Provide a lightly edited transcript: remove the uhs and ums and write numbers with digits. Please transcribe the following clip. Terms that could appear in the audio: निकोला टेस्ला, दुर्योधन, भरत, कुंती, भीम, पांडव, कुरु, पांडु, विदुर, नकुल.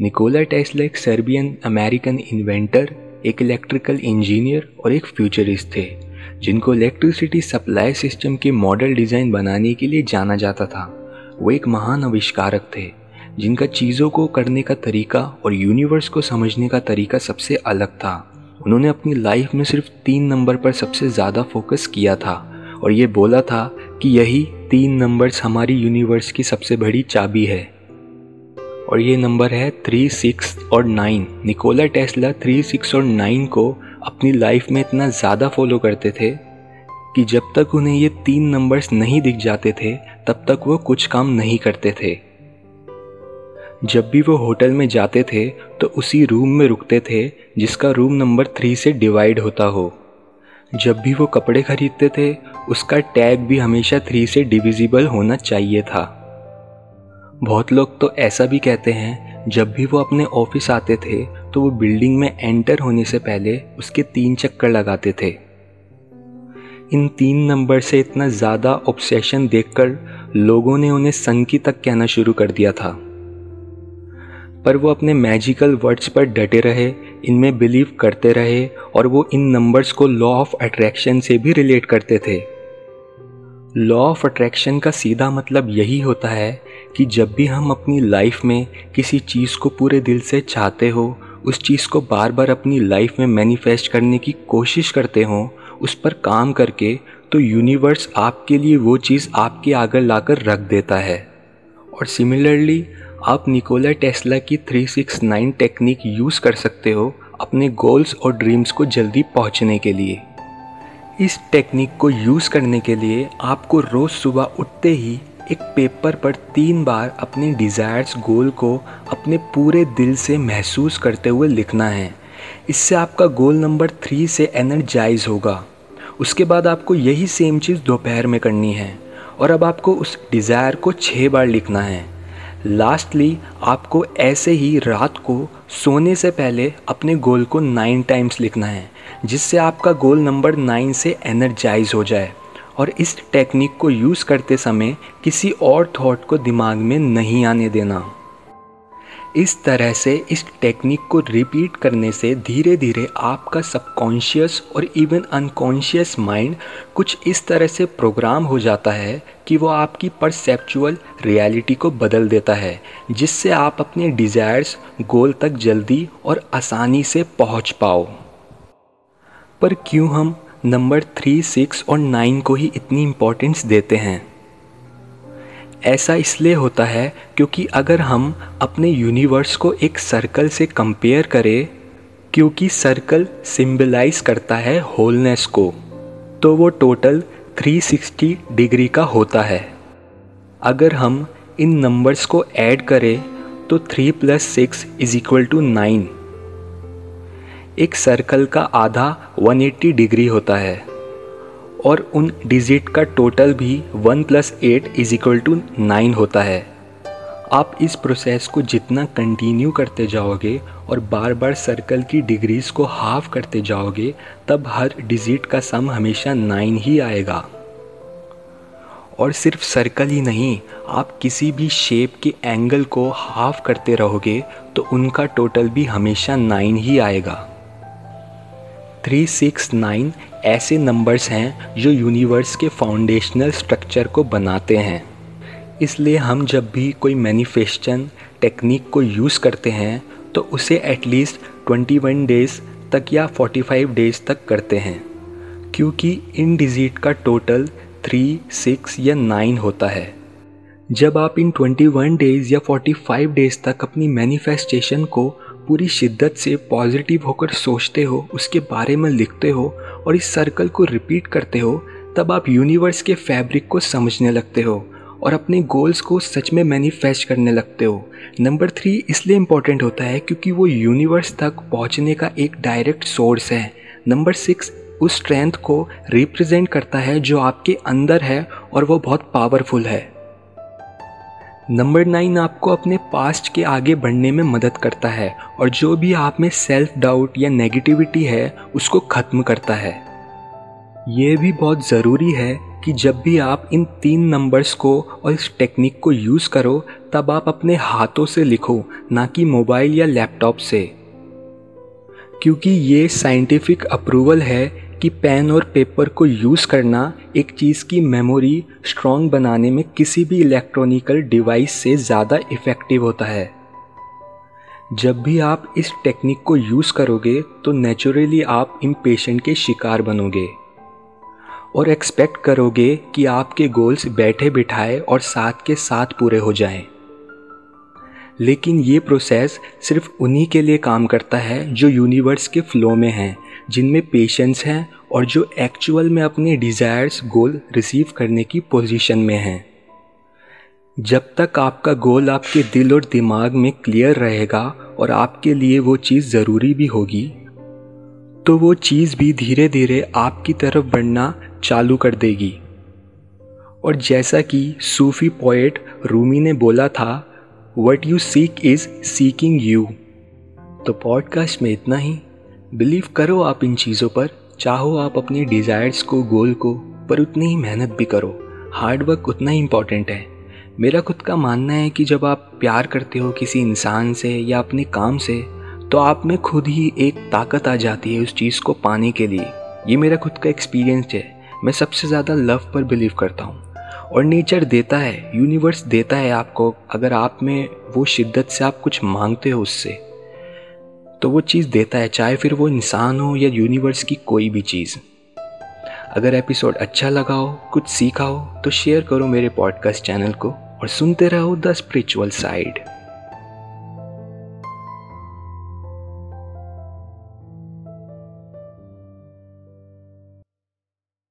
निकोला टेस्ला एक Serbian American inventor, एक electrical engineer और एक फ्यूचरिस्ट थे, जिनको इलेक्ट्रिसिटी सप्लाई सिस्टम के मॉडल डिज़ाइन बनाने के लिए जाना जाता था। वो एक महान आविष्कारक थे, जिनका चीज़ों को करने का तरीका और यूनिवर्स को समझने का तरीका सबसे अलग था। उन्होंने अपनी लाइफ में सिर्फ 3 नंबर पर सबसे ज़्यादा फोकस किया था और ये बोला था कि यही 3 नंबर्स हमारी यूनिवर्स की सबसे बड़ी चाबी है, और ये नंबर है 3, 6 और 9। निकोला टेस्ला 3, 6 और 9 को अपनी लाइफ में इतना ज़्यादा फॉलो करते थे कि जब तक उन्हें ये 3 नंबर्स नहीं दिख जाते थे तब तक वो कुछ काम नहीं करते थे। जब भी वो होटल में जाते थे तो उसी रूम में रुकते थे जिसका रूम नंबर 3 से डिवाइड होता हो। जब भी वो कपड़े खरीदते थे उसका टैग भी हमेशा 3 से डिविजिबल होना चाहिए था। बहुत लोग तो ऐसा भी कहते हैं, जब भी वो अपने ऑफिस आते थे तो वो बिल्डिंग में एंटर होने से पहले उसके 3 चक्कर लगाते थे। इन 3 नंबर से इतना ज़्यादा ऑब्सेशन देखकर लोगों ने उन्हें संकी तक कहना शुरू कर दिया था, पर वो अपने मैजिकल वर्ड्स पर डटे रहे, इनमें बिलीव करते रहे और वो इन नंबर्स को लॉ ऑफ अट्रैक्शन से भी रिलेट करते थे। लॉ ऑफ अट्रैक्शन का सीधा मतलब यही होता है कि जब भी हम अपनी लाइफ में किसी चीज़ को पूरे दिल से चाहते हो, उस चीज़ को बार बार अपनी लाइफ में मैनिफेस्ट करने की कोशिश करते हो, उस पर काम करके, तो यूनिवर्स आपके लिए वो चीज़ आपके आगे लाकर रख देता है। और सिमिलरली आप निकोला टेस्ला की 369 टेक्निक यूज़ कर सकते हो अपने गोल्स और ड्रीम्स को जल्दी पहुंचने के लिए। इस टेक्निक को यूज़ करने के लिए आपको रोज़ सुबह उठते ही एक पेपर पर 3 बार अपने डिज़ायर्स गोल को अपने पूरे दिल से महसूस करते हुए लिखना है। इससे आपका गोल नंबर 3 से एनर्जाइज होगा। उसके बाद आपको यही सेम चीज़ दोपहर में करनी है और अब आपको उस डिज़ायर को 6 बार लिखना है। लास्टली आपको ऐसे ही रात को सोने से पहले अपने गोल को 9 टाइम्स लिखना है, जिससे आपका गोल नंबर 9 से एनर्जाइज हो जाए और इस टेक्निक को यूज़ करते समय किसी और थॉट को दिमाग में नहीं आने देना। इस तरह से इस टेक्निक को रिपीट करने से धीरे धीरे आपका सबकॉन्शियस और इवन अनकॉन्शियस माइंड कुछ इस तरह से प्रोग्राम हो जाता है कि वो आपकी परसेप्चुअल रियलिटी को बदल देता है, जिससे आप अपने डिज़ायर्स गोल तक जल्दी और आसानी से पहुंच पाओ। पर क्यों हम नंबर 3, 6 और 9 को ही इतनी इम्पोर्टेंस देते हैं? ऐसा इसलिए होता है क्योंकि अगर हम अपने यूनिवर्स को एक सर्कल से कंपेयर करें, क्योंकि सर्कल सिंबलाइज करता है होलनेस को, तो वो टोटल 360 डिग्री का होता है। अगर हम इन नंबर्स को ऐड करें तो 3 + 6 = 9। एक सर्कल का आधा 180 डिग्री होता है और उन डिजिट का टोटल भी 1 + 8 = 9 होता है। आप इस प्रोसेस को जितना कंटिन्यू करते जाओगे और बार बार सर्कल की डिग्रीज़ को हाफ करते जाओगे, तब हर डिजिट का सम हमेशा 9 ही आएगा। और सिर्फ सर्कल ही नहीं, आप किसी भी शेप के एंगल को हाफ करते रहोगे तो उनका टोटल भी हमेशा 9 ही आएगा। 3, 6, 9 ऐसे नंबर्स हैं जो यूनिवर्स के फाउंडेशनल स्ट्रक्चर को बनाते हैं। इसलिए हम जब भी कोई मैनिफेस्टेशन टेक्निक को यूज़ करते हैं तो उसे एटलीस्ट 21 डेज़ तक या 45 डेज़ तक करते हैं, क्योंकि इन डिजिट का टोटल 3, 6 या 9 होता है। जब आप इन 21 डेज़ या 45 डेज़ तक अपनी मैनिफेस्टेशन को पूरी शिद्दत से पॉजिटिव होकर सोचते हो, उसके बारे में लिखते हो और इस सर्कल को रिपीट करते हो, तब आप यूनिवर्स के फैब्रिक को समझने लगते हो और अपने गोल्स को सच में मैनिफेस्ट करने लगते हो। नंबर 3 इसलिए इम्पॉर्टेंट होता है क्योंकि वो यूनिवर्स तक पहुंचने का एक डायरेक्ट सोर्स है। नंबर 6 उस स्ट्रेंथ को रिप्रेजेंट करता है जो आपके अंदर है और वो बहुत पावरफुल है। नंबर 9 आपको अपने पास्ट के आगे बढ़ने में मदद करता है और जो भी आप में सेल्फ डाउट या नेगेटिविटी है उसको ख़त्म करता है। ये भी बहुत ज़रूरी है कि जब भी आप इन 3 नंबर्स को और इस टेक्निक को यूज़ करो तब आप अपने हाथों से लिखो, ना कि मोबाइल या लैपटॉप से, क्योंकि ये साइंटिफिक अप्रूवल है कि पेन और पेपर को यूज़ करना एक चीज़ की मेमोरी स्ट्रॉन्ग बनाने में किसी भी इलेक्ट्रॉनिकल डिवाइस से ज़्यादा इफ़ेक्टिव होता है। जब भी आप इस टेक्निक को यूज़ करोगे तो नेचुरली आप इंपेशेंट के शिकार बनोगे और एक्सपेक्ट करोगे कि आपके गोल्स बैठे बिठाए और साथ के साथ पूरे हो जाएं। लेकिन ये प्रोसेस सिर्फ उन्हीं के लिए काम करता है जो यूनिवर्स के फ्लो में हैं, जिनमें पेशेंस हैं और जो एक्चुअल में अपने डिज़ायर्स गोल रिसीव करने की पोजीशन में हैं। जब तक आपका गोल आपके दिल और दिमाग में क्लियर रहेगा और आपके लिए वो चीज़ ज़रूरी भी होगी, तो वो चीज़ भी धीरे धीरे आपकी तरफ बढ़ना चालू कर देगी। और जैसा कि सूफी पोएट रूमी ने बोला था, what you seek is seeking you. तो पॉडकास्ट में इतना ही। बिलीव करो आप इन चीज़ों पर, चाहो आप अपने डिज़ायर्स को, गोल को, पर उतनी ही मेहनत भी करो। हार्डवर्क उतना ही इम्पॉर्टेंट है। मेरा खुद का मानना है कि जब आप प्यार करते हो किसी इंसान से या अपने काम से, तो आप में खुद ही एक ताकत आ जाती है उस चीज़ को पाने के लिए। ये मेरा खुद का एक्सपीरियंस है। मैं सबसे ज़्यादा लव पर बिलीव करता हूँ, और नेचर देता है, यूनिवर्स देता है आपको। अगर आप में वो शिद्दत से आप कुछ मांगते हो उससे, तो वो चीज़ देता है, चाहे फिर वो इंसान हो या यूनिवर्स की कोई भी चीज़। अगर एपिसोड अच्छा लगा हो, कुछ सीखा हो, तो शेयर करो मेरे पॉडकास्ट चैनल को और सुनते रहो द स्पिरिचुअल साइड।